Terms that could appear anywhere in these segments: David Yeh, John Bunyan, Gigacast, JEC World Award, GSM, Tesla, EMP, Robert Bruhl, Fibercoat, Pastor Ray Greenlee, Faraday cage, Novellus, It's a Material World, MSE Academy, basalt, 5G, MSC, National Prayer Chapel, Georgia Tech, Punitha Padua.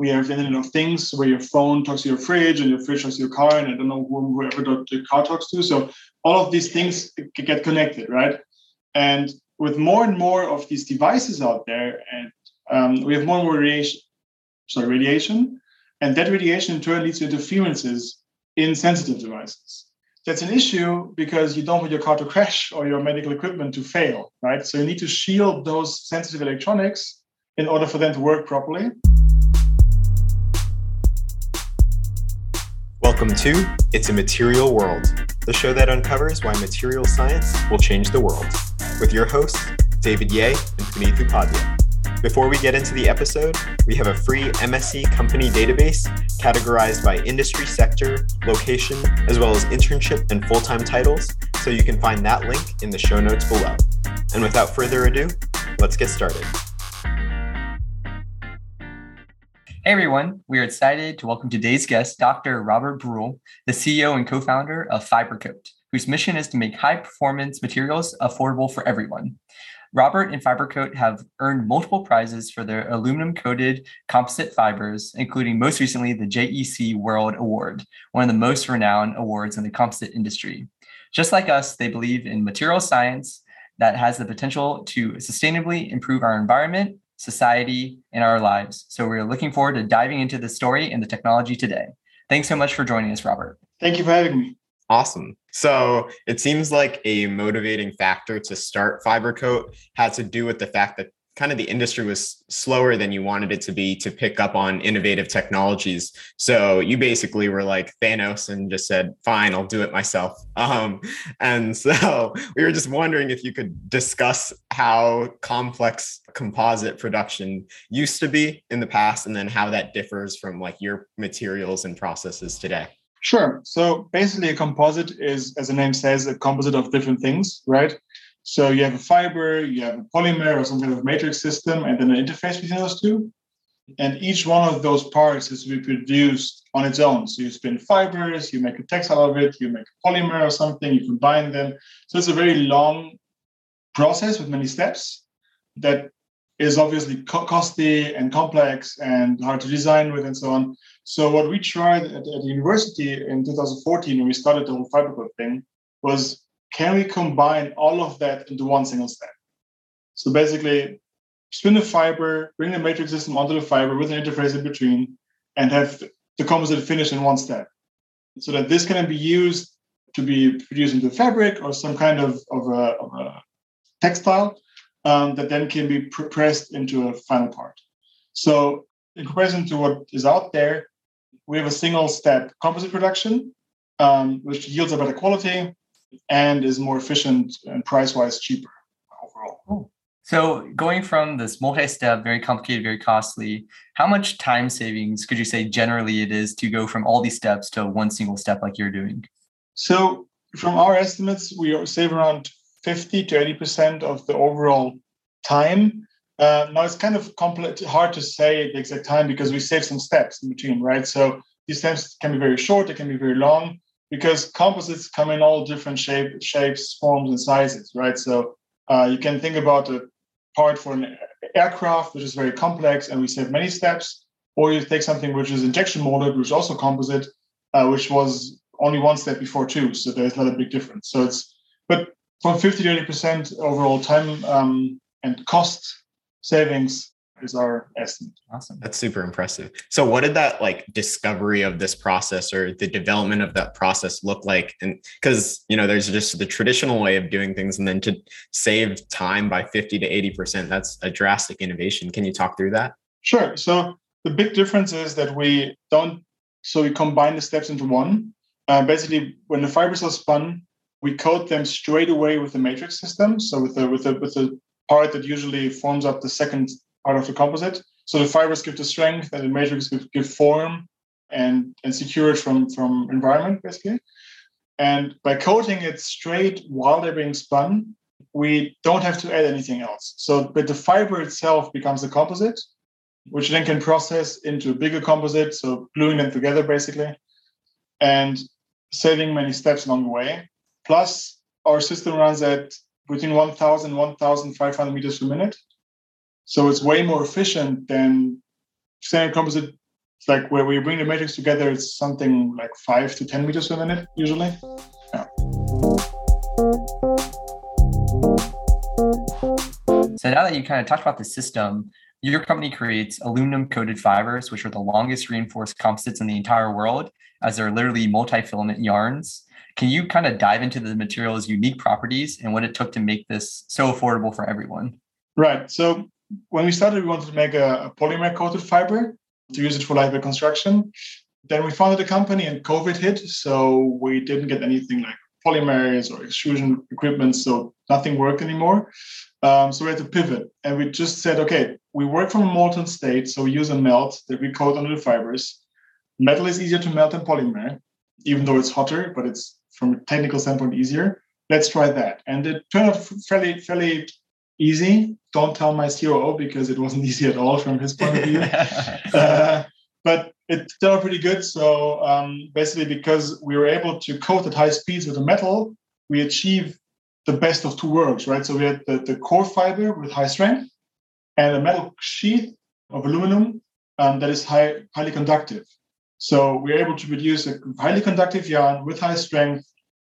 We have Internet of Things where your phone talks to your fridge and your fridge talks to your car, and I don't know whoever the car talks to. So all of these things get connected, right? And with more and more of these devices out there, and we have more and more radiation, and that radiation in turn leads to interferences in sensitive devices. That's an issue because you don't want your car to crash or your medical equipment to fail, right? So you need to shield those sensitive electronics in order for them to work properly. Welcome to It's a Material World, the show that uncovers why material science will change the world, with your hosts, David Yeh and Punitha Padua. Before we get into the episode, we have a free MSC company database categorized by industry sector, location, as well as internship and full-time titles, so you can find that link in the show notes below. And without further ado, let's get started. Hey everyone, we are excited to welcome today's guest, Dr. Robert Bruhl, the CEO and co-founder of Fibercoat, whose mission is to make high-performance materials affordable for everyone. Robert and Fibercoat have earned multiple prizes for their aluminum-coated composite fibers, including most recently the JEC World Award, one of the most renowned awards in the composite industry. Just like us, they believe in material science that has the potential to sustainably improve our environment, society, and our lives. So we're looking forward to diving into the story and the technology today. Thanks so much for joining us, Robert. Thank you for having me. Awesome. So it seems like a motivating factor to start Fibercoat had to do with the fact that kind of the industry was slower than you wanted it to be to pick up on innovative technologies. So you basically were like Thanos and just said, fine, I'll do it myself. And so we were just wondering if you could discuss how complex composite production used to be in the past, and then how that differs from like your materials and processes today. Sure. So basically a composite is, as the name says, a composite of different things, right? So you have a fiber, you have a polymer or some kind of matrix system, and then an interface between those two. And each one of those parts is to be produced on its own. So you spin fibers, you make a textile out of it, you make a polymer or something, you combine them. So it's a very long process with many steps that is obviously costly and complex and hard to design with and so on. So what we tried at the university in 2014, when we started the whole Fibercoat thing, was can we combine all of that into one single step? So basically, spin the fiber, bring the matrix system onto the fiber with an interface in between, and have the composite finish in one step, so that this can be used to be produced into fabric or some kind of a textile. That then can be pressed into a final part. So in comparison to what is out there, we have a single step composite production, which yields a better quality and is more efficient and price-wise cheaper overall. Cool. So going from this multi-step, very complicated, very costly, how much time savings could you say generally it is to go from all these steps to one single step like you're doing? So from our estimates, we save around 50 to 80% of the overall time. Now, it's kind of hard to say the exact time because we save some steps in between, right? So these steps can be very short, they can be very long, because composites come in all different shapes, forms, and sizes, right? So you can think about a part for an aircraft, which is very complex, and we save many steps, or you take something which is injection molded, which is also composite, which was only one step before too, so there's not a big difference. So from 50 to 80% overall time and cost savings is our estimate. Awesome. That's super impressive. So what did that discovery of this process or the development of that process look like? And because, there's just the traditional way of doing things, and then to save time by 50 to 80%, that's a drastic innovation. Can you talk through that? Sure. So the big difference is that we combine the steps into one. Basically, when the fibers are spun, we coat them straight away with the matrix system, so with the part that usually forms up the second part of the composite. So the fibers give the strength, and the matrix give form and secure it from environment, basically. And by coating it straight while they're being spun, we don't have to add anything else. But the fiber itself becomes the composite, which then can process into a bigger composite, so gluing them together, basically, and saving many steps along the way. Plus, our system runs at between 1,000 and 1,500 meters per minute. So it's way more efficient than standard composite It's like where we bring the matrix together, it's something like 5 to 10 meters per minute, usually. Yeah. So now that you kind of talked about the system, your company creates aluminum-coated fibers, which are the longest reinforced composites in the entire world, as they're literally multi-filament yarns. Can you kind of dive into the material's unique properties and what it took to make this so affordable for everyone? Right. So when we started, we wanted to make a polymer-coated fiber to use it for lightweight construction. Then we founded a company and COVID hit, so we didn't get anything like polymers or extrusion equipment, so nothing worked anymore. So we had to pivot, and we just said, okay, we work from a molten state, so we use a melt that we coat under the fibers. Metal is easier to melt than polymer, even though it's hotter, but it's from a technical standpoint easier. Let's try that. And it turned out fairly easy. Don't tell my COO, because it wasn't easy at all from his point of view. But it turned out pretty good. So basically, because we were able to coat at high speeds with the metal, we achieve the best of two worlds, right? So we had the core fiber with high strength and a metal sheet of aluminum that is highly conductive. So we're able to produce a highly conductive yarn with high strength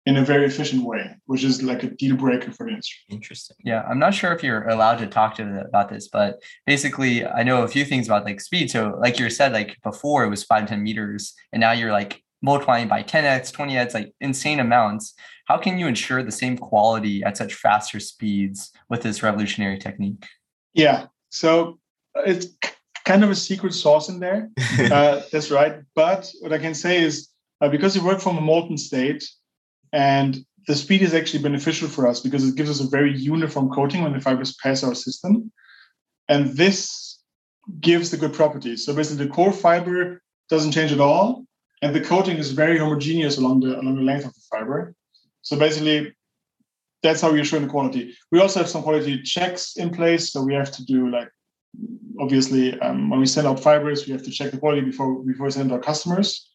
in a very efficient way, which is like a deal breaker for the industry. Interesting. Yeah, I'm not sure if you're allowed to talk to them about this, but basically I know a few things about like speed. So like you said, like before it was 5 to 10 meters, and now you're like multiplying by 10x, 20x, like insane amounts. How can you ensure the same quality at such faster speeds with this revolutionary technique? Yeah, so it's kind of a secret sauce in there. That's right. But what I can say is because we work from a molten state, and the speed is actually beneficial for us because it gives us a very uniform coating when the fibers pass our system. And this gives the good properties. So basically the core fiber doesn't change at all, and the coating is very homogeneous along the length of the fiber. So basically that's how we assure the quality. We also have some quality checks in place. So we have to do like, obviously, when we send out fibers, we have to check the quality before we send out customers.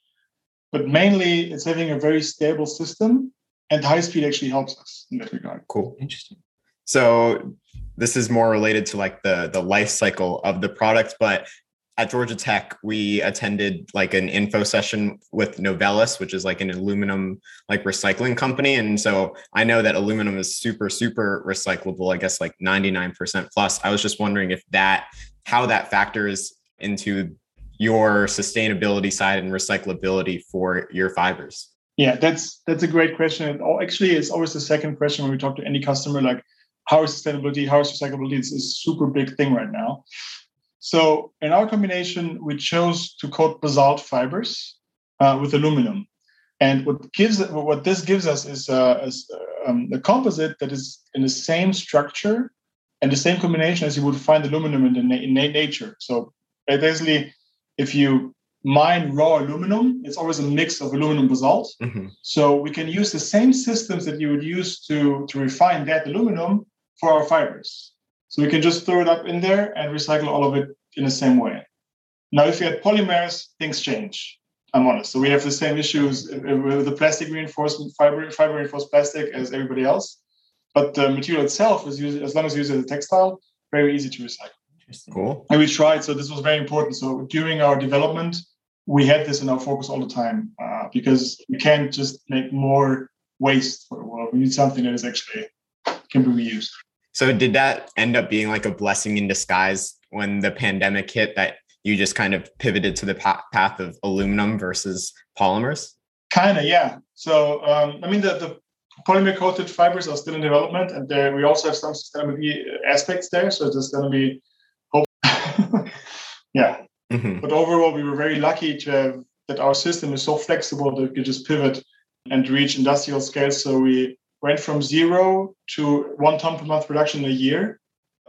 But mainly, it's having a very stable system, and high speed actually helps us in that regard. Cool. Interesting. So this is more related to like the life cycle of the product. But at Georgia Tech, we attended like an info session with Novellus, which is like an aluminum like recycling company. And so I know that aluminum is super, super recyclable, I guess like 99% plus. I was just wondering if how that factors into your sustainability side and recyclability for your fibers. Yeah, that's a great question. Actually, it's always the second question when we talk to any customer, like how is recyclability is a super big thing right now. So in our combination, we chose to coat basalt fibers with aluminum. And what this gives us is a composite that is in the same structure and the same combination as you would find aluminum in nature. So basically, if you mine raw aluminum, it's always a mix of aluminum basalt. Mm-hmm. So we can use the same systems that you would use to refine that aluminum for our fibers. So we can just throw it up in there and recycle all of it in the same way. Now, if you had polymers, things change, I'm honest. So we have the same issues with the plastic reinforcement, fiber reinforced plastic as everybody else. But the material itself is used, as long as you use it as a textile, very easy to recycle. Cool. And we tried, so this was very important. So during our development, we had this in our focus all the time because we can't just make more waste for the world. We need something that is actually can be reused. So did that end up being like a blessing in disguise when the pandemic hit, that you just kind of pivoted to the path of aluminum versus polymers? Kind of, yeah. So, the polymer-coated fibers are still in development, and there we also have some sustainability aspects there. So there's going to be yeah. Mm-hmm. But overall, we were very lucky to have that our system is so flexible that we could just pivot and reach industrial scale. So we went from 0 to 1 ton per month production a year,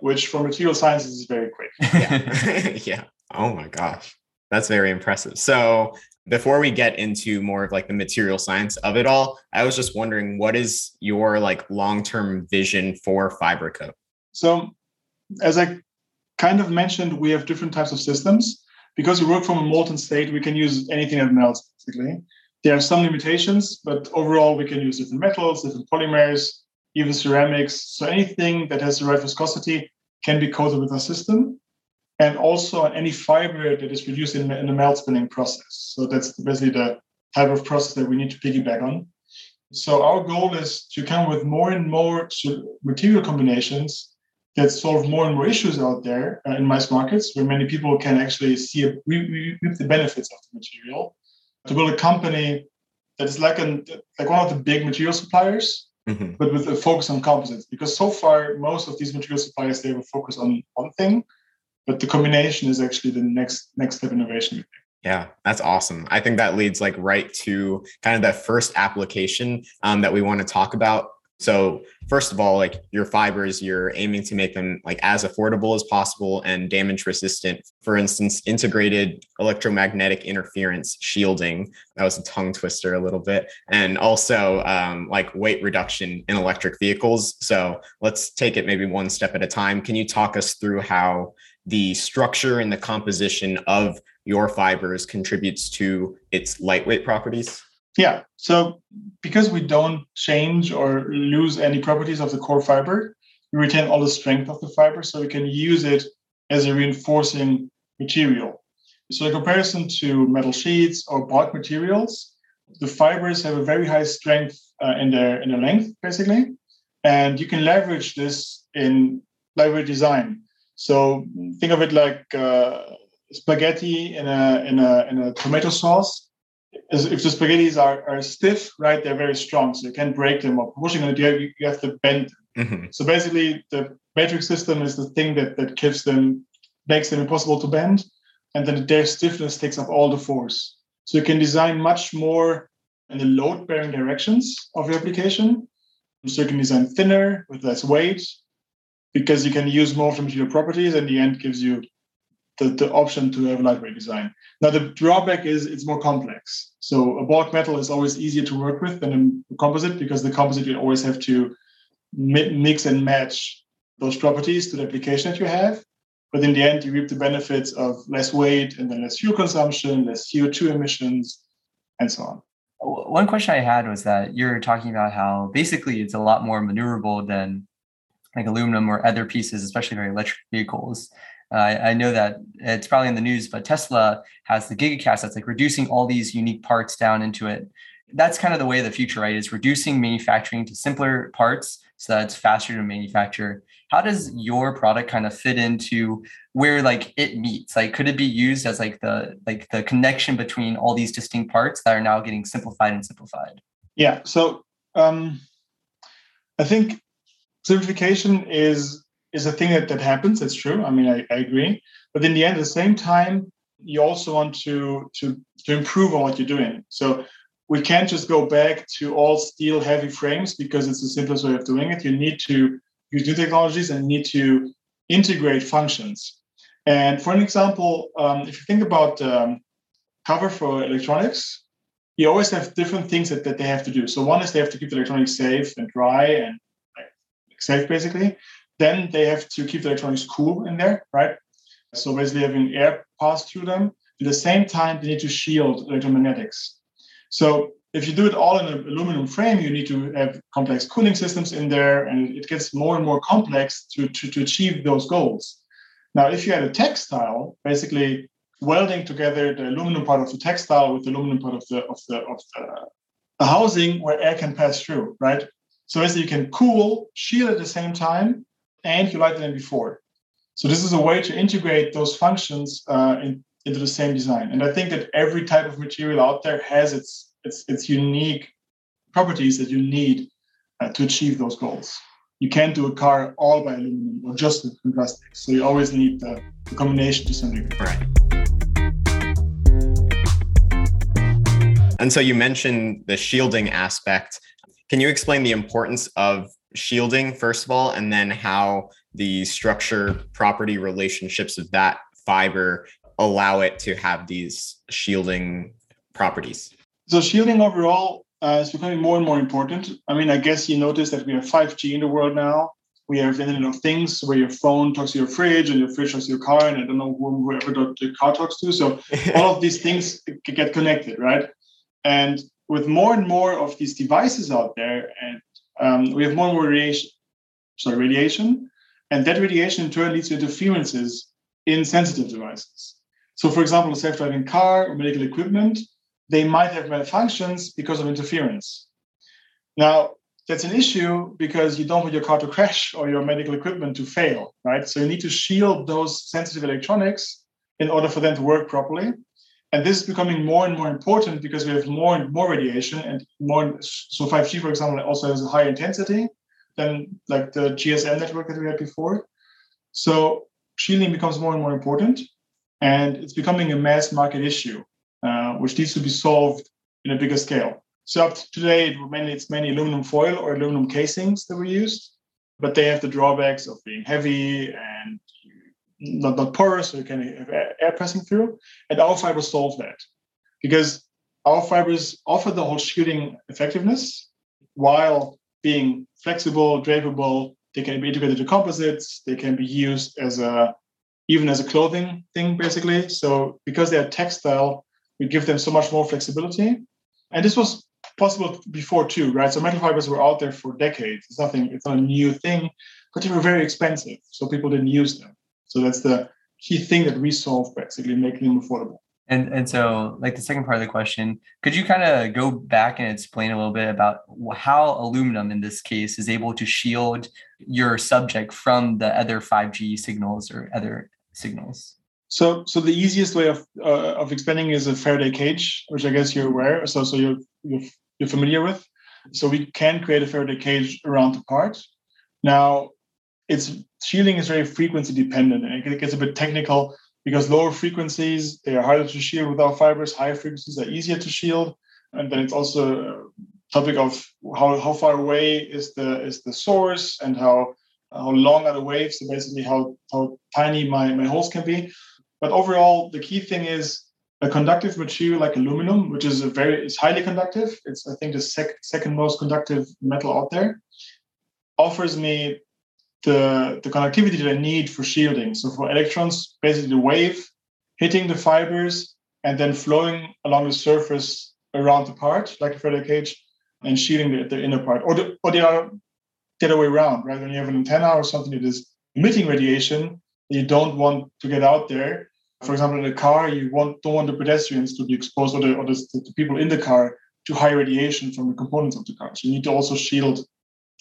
which for material sciences is very quick. Yeah. Yeah. Oh my gosh. That's very impressive. So before we get into more of like the material science of it all, I was just wondering, what is your like long-term vision for Fibercoat? So as I kind of mentioned, we have different types of systems. Because we work from a molten state, we can use anything that melts, basically. There are some limitations, but overall, we can use different metals, different polymers, even ceramics. So anything that has the right viscosity can be coated with our system. and also on any fiber that is produced in the melt spinning process. So that's basically the type of process that we need to piggyback on. So our goal is to come with more and more material combinations that solve more and more issues out there in mass markets, where many people can actually see reap the benefits of the material, to build a company that is like one of the big material suppliers, mm-hmm. but with a focus on composites. Because so far, most of these material suppliers, they will focus on one thing, but the combination is actually the next step innovation. Yeah, that's awesome. I think that leads right to kind of that first application that we want to talk about. So first of all, your fibers, you're aiming to make them as affordable as possible and damage resistant. For instance, integrated electromagnetic interference shielding. That was a tongue twister a little bit. And also weight reduction in electric vehicles. So let's take it maybe one step at a time. Can you talk us through how the structure and the composition of your fibers contributes to its lightweight properties? Yeah. So because we don't change or lose any properties of the core fiber, we retain all the strength of the fiber, so we can use it as a reinforcing material. So in comparison to metal sheets or bulk materials, the fibers have a very high strength in their length, basically. And you can leverage this in lightweight design. So think of it like spaghetti in a tomato sauce. If the spaghettis are stiff, right, they're very strong, so you can't break them or pushing on it, you have to bend them. Mm-hmm. So basically, the matrix system is the thing that gives them, makes them impossible to bend, and then their stiffness takes up all the force. So you can design much more in the load-bearing directions of your application. So you can design thinner, with less weight, because you can use more of the material properties, and the end gives you the option to have lightweight design. Now, the drawback is it's more complex. So a bulk metal is always easier to work with than a composite, because the composite you always have to mix and match those properties to the application that you have. But in the end, you reap the benefits of less weight and then less fuel consumption, less CO2 emissions, and so on. One question I had was that you're talking about how basically it's a lot more maneuverable than aluminum or other pieces, especially for electric vehicles. I know that it's probably in the news, but Tesla has the Gigacast that's reducing all these unique parts down into it. That's kind of the way of the future, right? It's reducing manufacturing to simpler parts so that it's faster to manufacture. How does your product kind of fit into where it meets? Could it be used as the connection between all these distinct parts that are now getting simplified? Yeah. So I think simplification is a thing that happens. It's true. I mean, I agree. But in the end, at the same time, you also want to improve on what you're doing. So we can't just go back to all steel heavy frames because it's the simplest way of doing it. You need to use new technologies and need to integrate functions. And for an example, if you think about cover for electronics, you always have different things that they have to do. So one is they have to keep the electronics safe and dry and safe, basically. Then they have to keep the electronics cool in there, right? So basically having air pass through them. At the same time, they need to shield electromagnetics. So if you do it all in an aluminum frame, you need to have complex cooling systems in there, and it gets more and more complex to achieve those goals. Now, if you had a textile, basically welding together the aluminum part of the textile with the aluminum part of the housing where air can pass through, right? So basically you can cool, shield at the same time, and you lighter than before. So this is a way to integrate those functions into the same design. And I think that every type of material out there has its unique properties that you need to achieve those goals. You can't do a car all by aluminum or just in plastic. So you always need the combination to some degree. Right. And so you mentioned the shielding aspect. Can you explain the importance of shielding, first of all, and then how the structure property relationships of that fiber allow it to have these shielding properties? So shielding overall is becoming more and more important. I mean, I guess you notice that we have 5G in the world now. We have Internet of Things where your phone talks to your fridge and your fridge talks to your car, and I don't know whoever the car talks to. So all of these things get connected, right? And with more and more of these devices out there, and we have more and more radiation, and that radiation in turn leads to interferences in sensitive devices. So for example, a self-driving car or medical equipment, they might have malfunctions because of interference. Now, that's an issue because you don't want your car to crash or your medical equipment to fail, right? So you need to shield those sensitive electronics in order for them to work properly. And this is becoming more and more important because we have more and more radiation and more. So 5G, for example, also has a higher intensity than like the GSM network that we had before. So shielding becomes more and more important, and it's becoming a mass market issue, which needs to be solved in a bigger scale. So up to today, it's mainly aluminum foil or aluminum casings that were used, but they have the drawbacks of being heavy and not porous, so you can have air passing through. And our fibers solve that because our fibers offer the whole shielding effectiveness while being flexible, drapable. They can be integrated to composites. They can be used as even as a clothing thing, basically. So because they are textile, we give them so much more flexibility. And this was possible before too, right? So metal fibers were out there for decades. It's not a new thing, but they were very expensive. So people didn't use them. So that's the key thing that we solve, basically, making them affordable. And so, like the second part of the question, could you kind of go back and explain a little bit about how aluminum in this case is able to shield your subject from the other 5G signals or other signals? So the easiest way of expanding is a Faraday cage, which I guess you're aware. So you're familiar with. So we can create a Faraday cage around the part. Now, its shielding is very frequency dependent, and it gets a bit technical because lower frequencies, they are harder to shield with our fibers. Higher frequencies are easier to shield, and then it's also a topic of how far away is the source and how long are the waves. So basically, how tiny my holes can be. But overall, the key thing is a conductive material like aluminum, which is it's highly conductive. It's, I think, the second most conductive metal out there. Offers me the conductivity that I need for shielding. So for electrons, basically the wave hitting the fibers and then flowing along the surface around the part, like a Faraday cage, and shielding the inner part. Or the other way around, right? When you have an antenna or something that is emitting radiation, you don't want to get out there. For example, in a car, you don't want the pedestrians to be exposed or the people in the car to high radiation from the components of the car. So you need to also shield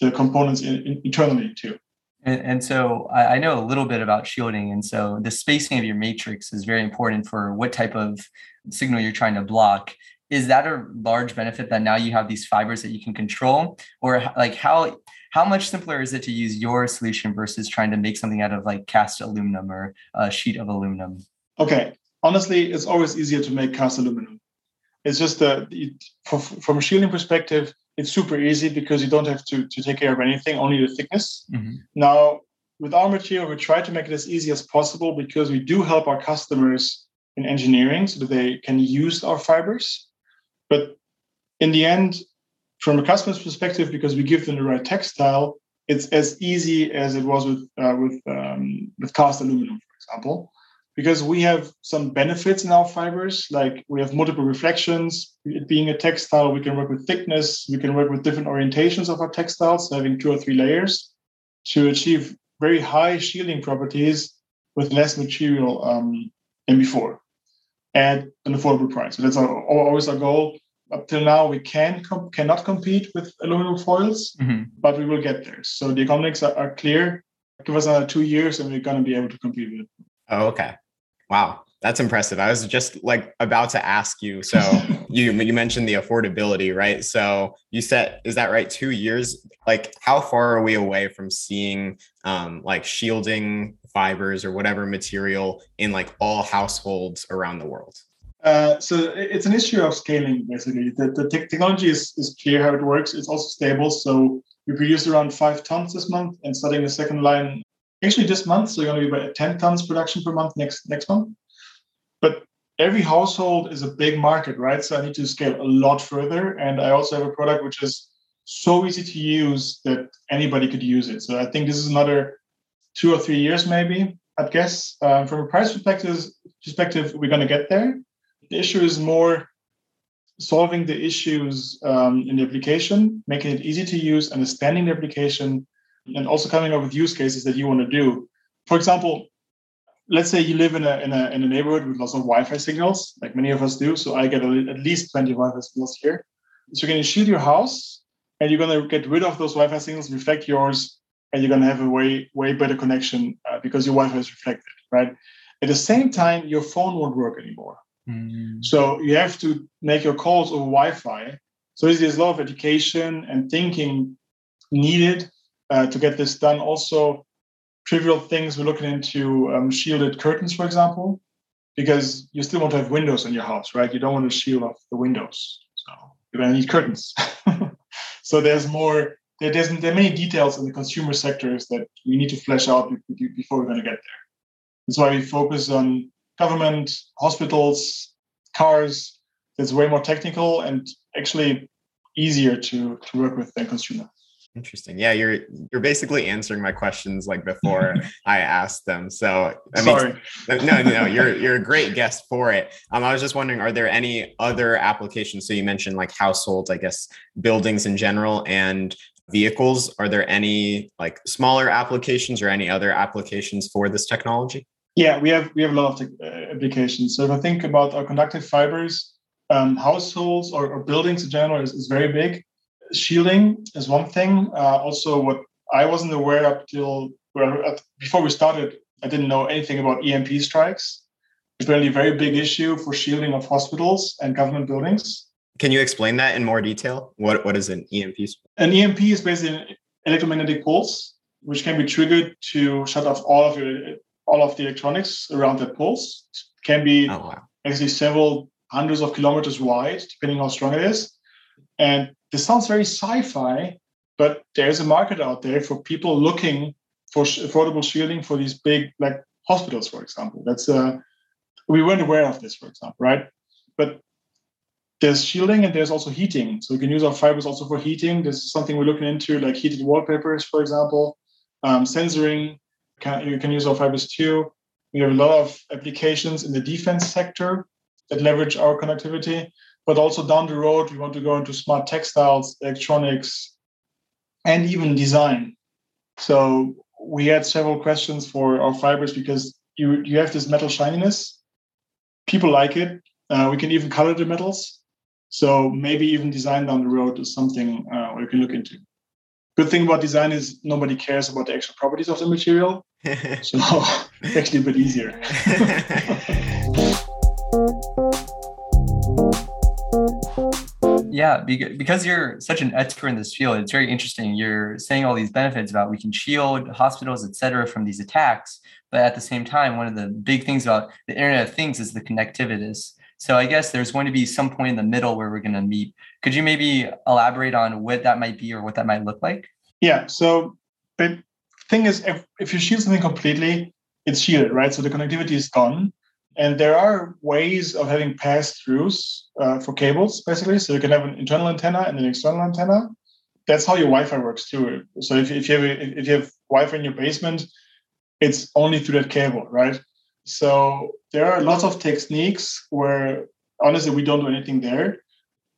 the components internally too. And so I know a little bit about shielding. And so the spacing of your matrix is very important for what type of signal you're trying to block. Is that a large benefit that now you have these fibers that you can control? Or like how much simpler is it to use your solution versus trying to make something out of like cast aluminum or a sheet of aluminum? Okay. Honestly, it's always easier to make cast aluminum. It's just from a shielding perspective, it's super easy because you don't have to take care of anything, only the thickness. Mm-hmm. Now, with our material, we try to make it as easy as possible because we do help our customers in engineering so that they can use our fibers. But in the end, from a customer's perspective, because we give them the right textile, it's as easy as it was with cast aluminum, for example, because we have some benefits in our fibers, like we have multiple reflections. It being a textile, we can work with thickness, we can work with different orientations of our textiles, having 2 or 3 layers to achieve very high shielding properties with less material than before at an affordable price. So that's always our goal. Up till now, we cannot compete with aluminum foils, mm-hmm. but we will get there. So the economics are clear. Give us another 2 years and we're going to be able to compete with it. Oh, okay. Wow. That's impressive. I was just like about to ask you. So you mentioned the affordability, right? So you said, is that right? 2 years, like how far are we away from seeing like shielding fibers or whatever material in like all households around the world? So it's an issue of scaling, basically. The technology is clear how it works. It's also stable. So we produced around 5 tons this month and starting the second line actually this month. So you're going to be about 10 tons production per month next month. But every household is a big market, right? So I need to scale a lot further. And I also have a product which is so easy to use that anybody could use it. So I think this is another 2 or 3 years, maybe, I'd guess. From a price perspective, we're going to get there. The issue is more solving the issues in the application, making it easy to use, understanding the application, and also coming up with use cases that you want to do. For example, let's say you live in a neighborhood with lots of Wi-Fi signals, like many of us do. So I get at least 20 Wi-Fi signals here. So you're going to shield your house, and you're going to get rid of those Wi-Fi signals, reflect yours, and you're going to have a way better connection because your Wi-Fi is reflected, right? At the same time, your phone won't work anymore. Mm-hmm. So you have to make your calls over Wi-Fi. So there's a lot of education and thinking needed to get this done. Also, trivial things, we're looking into shielded curtains, for example, because you still want to have windows in your house, right? You don't want to shield off the windows. So you're going to need curtains. So there are many details in the consumer sectors that we need to flesh out before we're going to get there. That's why we focus on government, hospitals, cars. That's way more technical and actually easier to work with than consumer. Interesting. Yeah, you're basically answering my questions like before I asked them. So I mean, no, you're a great guest for it. I was just wondering, are there any other applications? So you mentioned like households, I guess, buildings in general, and vehicles. Are there any like smaller applications or any other applications for this technology? Yeah, we have a lot of applications. So if I think about our conductive fibers, households or buildings in general is very big. Shielding is one thing. Also, what I wasn't aware up till before we started, I didn't know anything about EMP strikes. Apparently, a very big issue for shielding of hospitals and government buildings. Can you explain that in more detail? What is an EMP? An EMP is basically an electromagnetic pulse, which can be triggered to shut off all of the electronics around that pulse. It can be actually several hundreds of kilometers wide, depending how strong it is. And this sounds very sci-fi, but there's a market out there for people looking for affordable shielding for these big, like hospitals, for example. That's we weren't aware of this, for example, right? But there's shielding and there's also heating. So we can use our fibers also for heating. This is something we're looking into, like heated wallpapers, for example. Sensoring, you can use our fibers too. We have a lot of applications in the defense sector that leverage our connectivity. But also down the road, we want to go into smart textiles, electronics, and even design. So we had several questions for our fibers because you have this metal shininess. People like it. We can even color the metals. So maybe even design down the road is something we can look into. Good thing about design is nobody cares about the actual properties of the material. So it's actually a bit easier. Yeah, because you're such an expert in this field, it's very interesting. You're saying all these benefits about we can shield hospitals, et cetera, from these attacks. But at the same time, one of the big things about the Internet of Things is the connectivity. So I guess there's going to be some point in the middle where we're going to meet. Could you maybe elaborate on what that might be or what that might look like? Yeah, so the thing is, if you shield something completely, it's shielded, right? So the connectivity is gone. And there are ways of having pass-throughs for cables, basically. So you can have an internal antenna and an external antenna. That's how your Wi-Fi works too. So if you have Wi-Fi in your basement, it's only through that cable, right? So there are lots of techniques where, honestly, we don't do anything there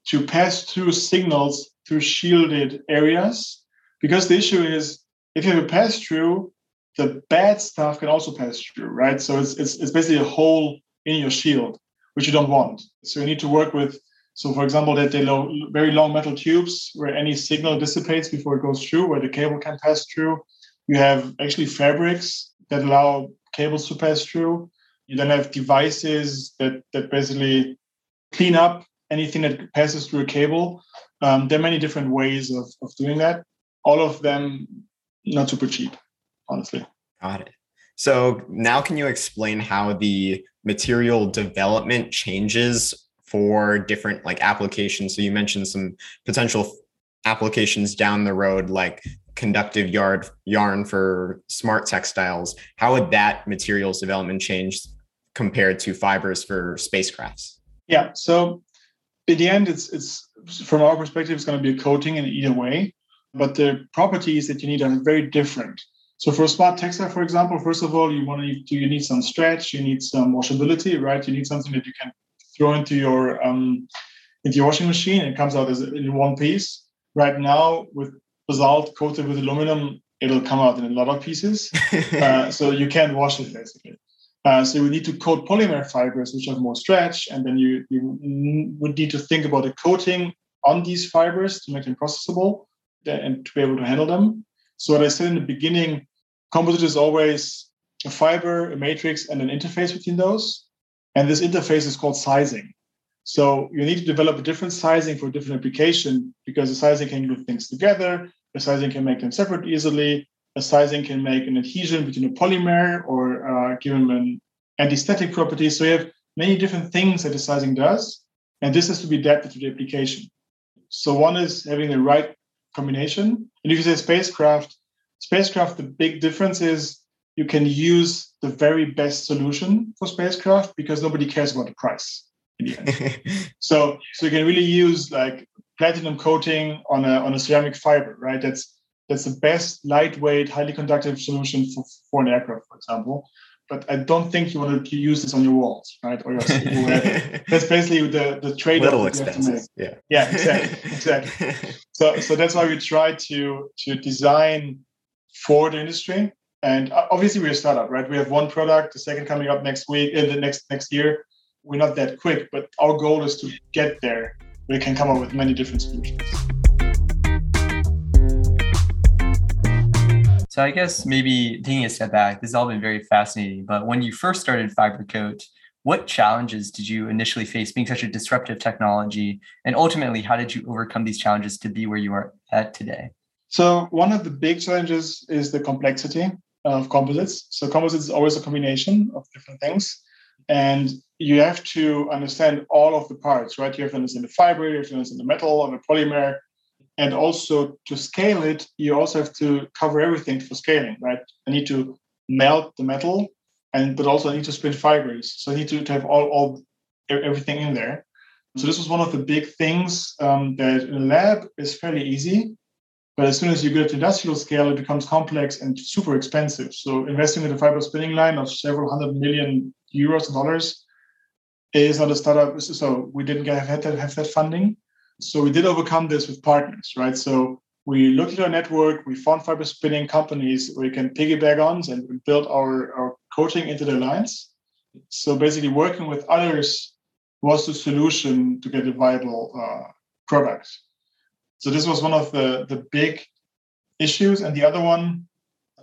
to pass through signals through shielded areas. Because the issue is, if you have a pass-through, the bad stuff can also pass through, right? So it's basically a hole in your shield, which you don't want. So you need to work with, so for example, that they very long metal tubes where any signal dissipates before it goes through, where the cable can pass through. You have actually fabrics that allow cables to pass through. You then have devices that basically clean up anything that passes through a cable. There are many different ways of doing that. All of them not super cheap. Honestly. Got it. So now can you explain how the material development changes for different like applications? So you mentioned some potential applications down the road, like conductive yarn for smart textiles. How would that materials development change compared to fibers for spacecrafts? Yeah. So in the end, it's from our perspective, it's going to be a coating in either way, but the properties that you need are very different. So for a smart textile, for example, first of all, you need some stretch, you need some washability, right? You need something that you can throw into your washing machine and it comes out as in one piece. Right now, with basalt coated with aluminum, it'll come out in a lot of pieces, so you can't wash it basically. So we need to coat polymer fibers, which have more stretch, and then you would need to think about the coating on these fibers to make them processable and to be able to handle them. So what I said in the beginning, composite is always a fiber, a matrix, and an interface between those. And this interface is called sizing. So you need to develop a different sizing for a different application, because the sizing can glue things together, the sizing can make them separate easily, the sizing can make an adhesion between a polymer or give them an anti-static property. So you have many different things that the sizing does, and this has to be adapted to the application. So one is having the right combination. And if you say spacecraft, the big difference is you can use the very best solution for spacecraft because nobody cares about the price in the end. So you can really use like platinum coating on a ceramic fiber, right? That's the best lightweight, highly conductive solution for an aircraft, for example. But I don't think you want to use this on your walls, right? Or your whatever. That's basically the trade-off. Little expenses. Yeah, exactly. So that's why we try to design for the industry. And obviously we're a startup, right? We have one product, the second coming up next week, the next year. We're not that quick, but our goal is to get there. We can come up with many different solutions. So I guess maybe taking a step back, this has all been very fascinating, but when you first started Fibercoat, what challenges did you initially face being such a disruptive technology? And ultimately, how did you overcome these challenges to be where you are at today? So one of the big challenges is the complexity of composites. So composites is always a combination of different things. And you have to understand all of the parts, right? You have to understand the fiber, you have to understand the metal and the polymer. And also to scale it, you also have to cover everything for scaling, right? I need to melt the metal, but also I need to spin fibers. So I need to have all everything in there. So this was one of the big things that in the lab is fairly easy. But as soon as you go to industrial scale, it becomes complex and super expensive. So investing in a fiber spinning line of several $100 million and dollars is not a startup. So we didn't have that funding. So we did overcome this with partners, right? So we looked at our network, we found fiber spinning companies we can piggyback on and build our coating into their lines. So basically working with others was the solution to get a viable product. So this was one of the big issues. And the other one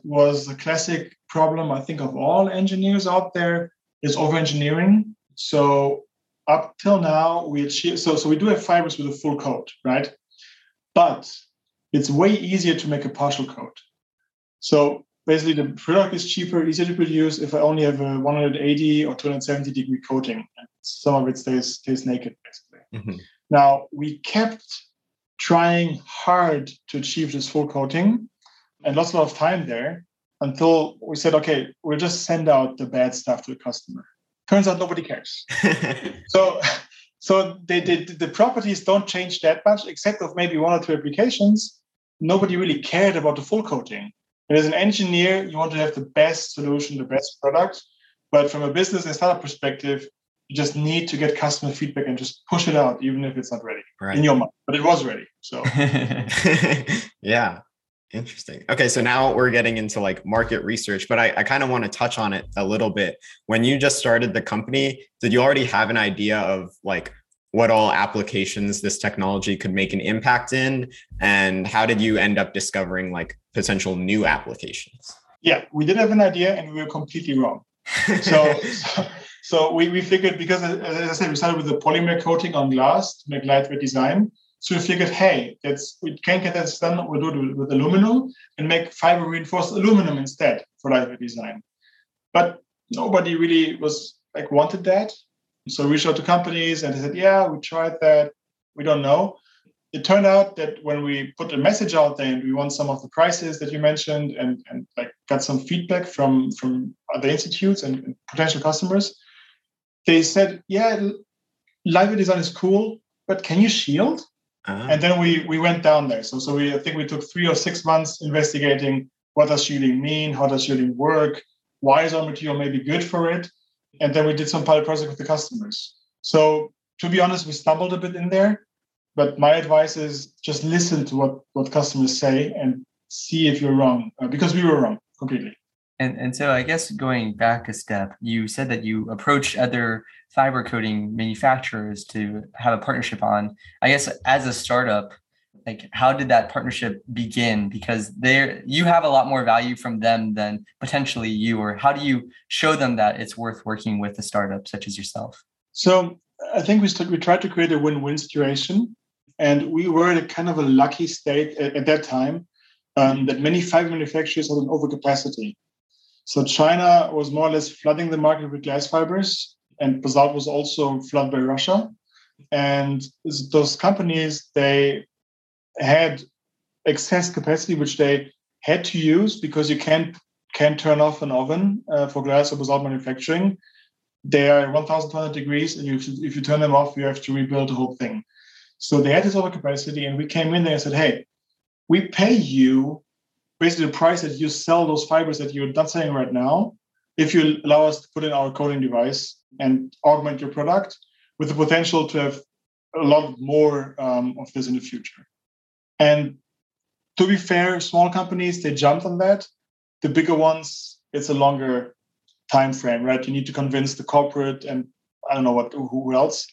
was the classic problem, I think, of all engineers out there is over-engineering. So up till now, we achieve so we do have fibers with a full coat, right? But it's way easier to make a partial coat. So basically, the product is cheaper, easier to produce if I only have a 180 or 270 degree coating, and some of it stays naked, basically. Mm-hmm. Now we kept trying hard to achieve this full coating, and lost a lot of time there until we said, okay, we'll just send out the bad stuff to the customer. Turns out nobody cares. So they the properties don't change that much, except of maybe one or two applications. Nobody really cared about the full coating. And as an engineer, you want to have the best solution, the best product. But from a business and startup perspective, you just need to get customer feedback and just push it out, even if it's not ready in your mind. But it was ready. So yeah. Interesting. Okay, so now we're getting into like market research, but I kind of want to touch on it a little bit. When you just started the company, did you already have an idea of like what all applications this technology could make an impact in? And how did you end up discovering like potential new applications? Yeah, we did have an idea and we were completely wrong. So we figured, because as I said, we started with a polymer coating on glass to make lightweight design. So we figured, hey, we can't get that done. We'll do it with aluminum and make fiber reinforced aluminum instead for lightweight design. But nobody really wanted that. So we reached out to companies and they said, yeah, we tried that. We don't know. It turned out that when we put a message out there and we won some of the prizes that you mentioned and got some feedback from other institutes and potential customers, they said, yeah, lightweight design is cool, but can you shield? And then we went down there. So I think we took 3 or 6 months investigating what does shielding mean, how does shielding work, why is our material maybe good for it, and then we did some pilot projects with the customers. So to be honest, we stumbled a bit in there, but my advice is just listen to what customers say and see if you're wrong, because we were wrong completely. And so I guess going back a step, you said that you approached other fiber coating manufacturers to have a partnership on. I guess as a startup, like how did that partnership begin? Because you have a lot more value from them than potentially you, or how do you show them that it's worth working with a startup such as yourself? So I think we tried to create a win-win situation. And we were in a kind of a lucky state at that time that many fiber manufacturers had an overcapacity. So China was more or less flooding the market with glass fibers, and Basalt was also flooded by Russia. And those companies, they had excess capacity, which they had to use because you can't turn off an oven for glass or Basalt manufacturing. They are 1,200 degrees, and if you turn them off, you have to rebuild the whole thing. So they had this overcapacity, and we came in there and said, hey, we pay you basically the price that you sell those fibers that you're not selling right now, if you allow us to put in our coating device and augment your product with the potential to have a lot more of this in the future. And to be fair, small companies, they jumped on that. The bigger ones, it's a longer time frame, right? You need to convince the corporate and I don't know who else.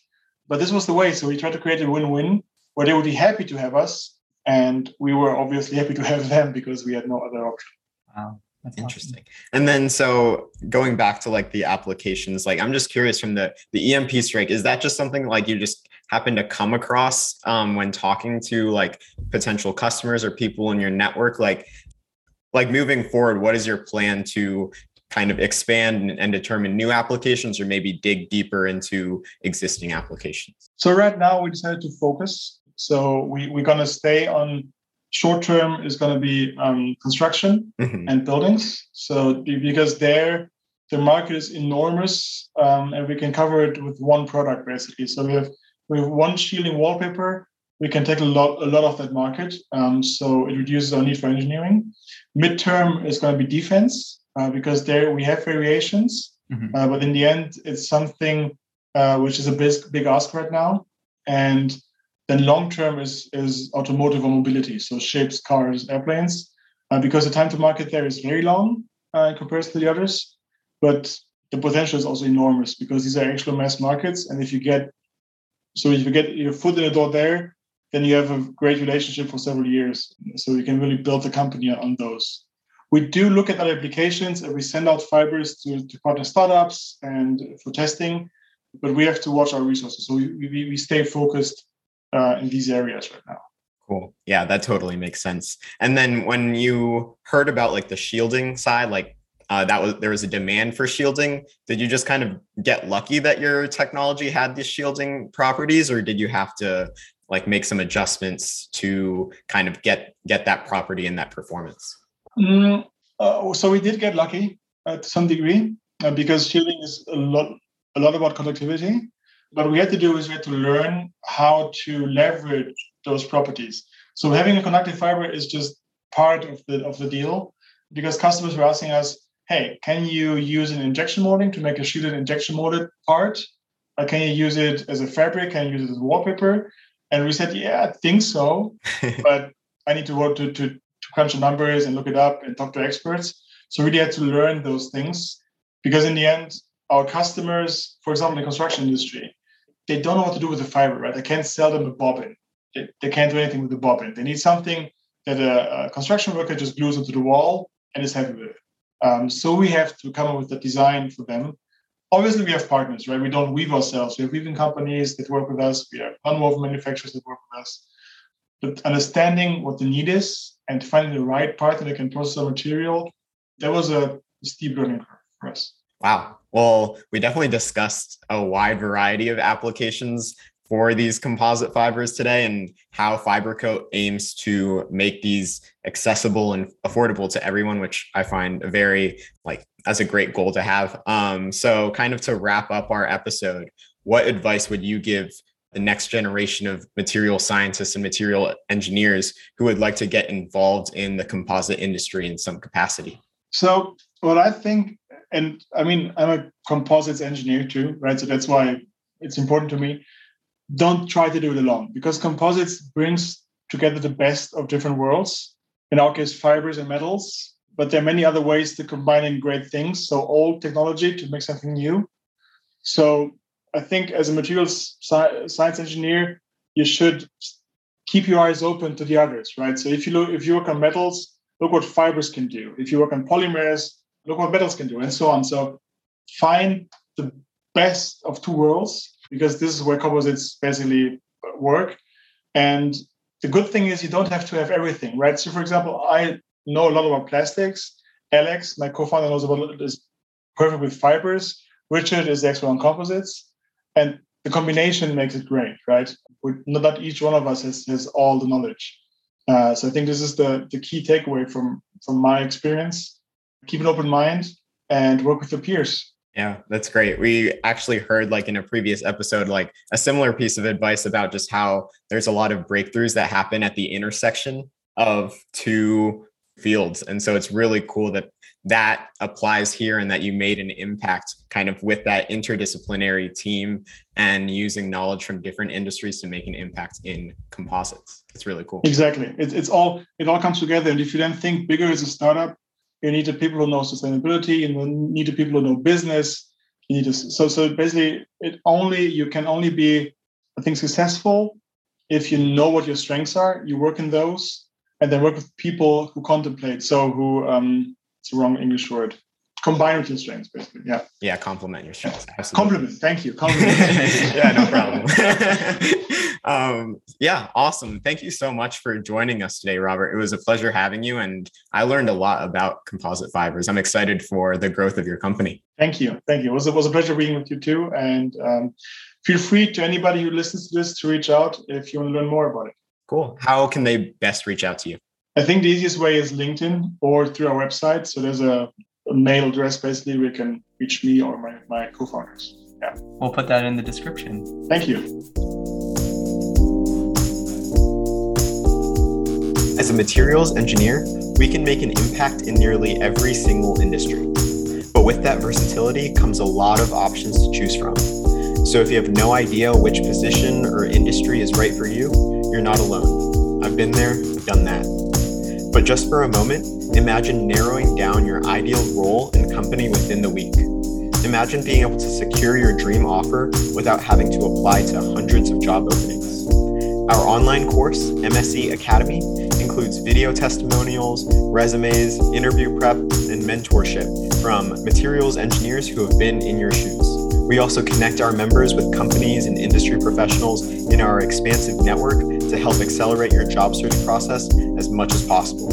But this was the way. So we tried to create a win-win where they would be happy to have us. And we were obviously happy to have them because we had no other option. Wow, that's interesting. Awesome. And then, so going back to like the applications, like I'm just curious from the EMP strike, is that just something like you just happened to come across when talking to like potential customers or people in your network? Like moving forward, what is your plan to kind of expand and determine new applications or maybe dig deeper into existing applications? So right now we decided to focus. So we're going to stay on short-term is going to be construction and buildings. So because there, the market is enormous and we can cover it with one product basically. So we have one shielding wallpaper. We can take a lot of that market. So it reduces our need for engineering. Midterm is going to be defense because there we have variations. But in the end, it's something which is a big ask right now. And then long-term is automotive or mobility, so ships, cars, airplanes, because the time to market there is very long in comparison to the others, but the potential is also enormous because these are actual mass markets, and if you get your foot in the door there, then you have a great relationship for several years, so you can really build the company on those. We do look at other applications, and we send out fibers to partner startups and for testing, but we have to watch our resources, so we stay focused in these areas right now. Cool. Yeah, that totally makes sense. And then when you heard about like the shielding side, like there was a demand for shielding. Did you just kind of get lucky that your technology had these shielding properties, or did you have to like make some adjustments to kind of get that property and that performance? So we did get lucky to some degree because shielding is a lot about conductivity. What we had to do is we had to learn how to leverage those properties. So having a conductive fiber is just part of the deal because customers were asking us, hey, can you use an injection molding to make a shielded injection molded part? Or can you use it as a fabric? Can you use it as wallpaper? And we said, yeah, I think so. But I need to work to crunch the numbers and look it up and talk to experts. So we really had to learn those things because in the end, our customers, for example, in the construction industry, they don't know what to do with the fiber, right? I can't sell them a bobbin. They can't do anything with the bobbin. They need something that a construction worker just glues into the wall and is happy with it. So we have to come up with the design for them. Obviously, we have partners, right? We don't weave ourselves. We have weaving companies that work with us. We have unwoven manufacturers that work with us. But understanding what the need is and finding the right partner that can process our material, that was a steep learning curve for us. Wow. Well, we definitely discussed a wide variety of applications for these composite fibers today and how Fibercoat aims to make these accessible and affordable to everyone, which I find that's a great goal to have. So kind of to wrap up our episode, what advice would you give the next generation of material scientists and material engineers who would like to get involved in the composite industry in some capacity? So what I think, and I mean, I'm a composites engineer too, right? So that's why it's important to me. Don't try to do it alone because composites brings together the best of different worlds. In our case, fibers and metals. But there are many other ways to combining great things. So old technology to make something new. So I think as a materials science engineer, you should keep your eyes open to the others, right? So if you work on metals, look what fibers can do. If you work on polymers, look what metals can do, and so on. So find the best of two worlds, because this is where composites basically work. And the good thing is you don't have to have everything, right? So for example, I know a lot about plastics. Alex, my co-founder, knows about is perfect with fibers. Richard is the expert on composites. And the combination makes it great, right? Not each one of us has all the knowledge. So I think this is the key takeaway from my experience. Keep an open mind and work with your peers. Yeah, that's great. We actually heard in a previous episode, a similar piece of advice about just how there's a lot of breakthroughs that happen at the intersection of two fields. And so it's really cool that applies here and that you made an impact with that interdisciplinary team and using knowledge from different industries to make an impact in composites. It's really cool. Exactly. It all comes together. And if you then think bigger as a startup, you need the people who know sustainability, you need the people who know business. You need so basically you can only be, I think, successful if you know what your strengths are, you work in those, and then work with people who contemplate. So who, it's the wrong English word. Combine with your strengths, basically. Yeah. Yeah. Complement your strengths. Absolutely. Compliment. Thank you. Compliment. Yeah, no problem. Yeah. Awesome. Thank you so much for joining us today, Robert. It was a pleasure having you. And I learned a lot about composite fibers. I'm excited for the growth of your company. Thank you. Thank you. It was a pleasure being with you too. And feel free to anybody who listens to this to reach out if you want to learn more about it. Cool. How can they best reach out to you? I think the easiest way is LinkedIn or through our website. So there's a mail address, basically, where you can reach me or my co-founders. Yeah. We'll put that in the description. Thank you. As a materials engineer, we can make an impact in nearly every single industry. But with that versatility comes a lot of options to choose from. So if you have no idea which position or industry is right for you, you're not alone. I've been there, done that. But just for a moment, imagine narrowing down your ideal role and company within the week. Imagine being able to secure your dream offer without having to apply to hundreds of job openings. Our online course, MSE Academy, includes video testimonials, resumes, interview prep, and mentorship from materials engineers who have been in your shoes. We also connect our members with companies and industry professionals in our expansive network to help accelerate your job search process as much as possible.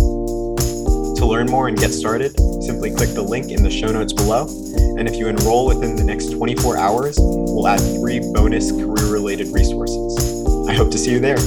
To learn more and get started, simply click the link in the show notes below. And if you enroll within the next 24 hours, we'll add 3 bonus career-related resources. I hope to see you there.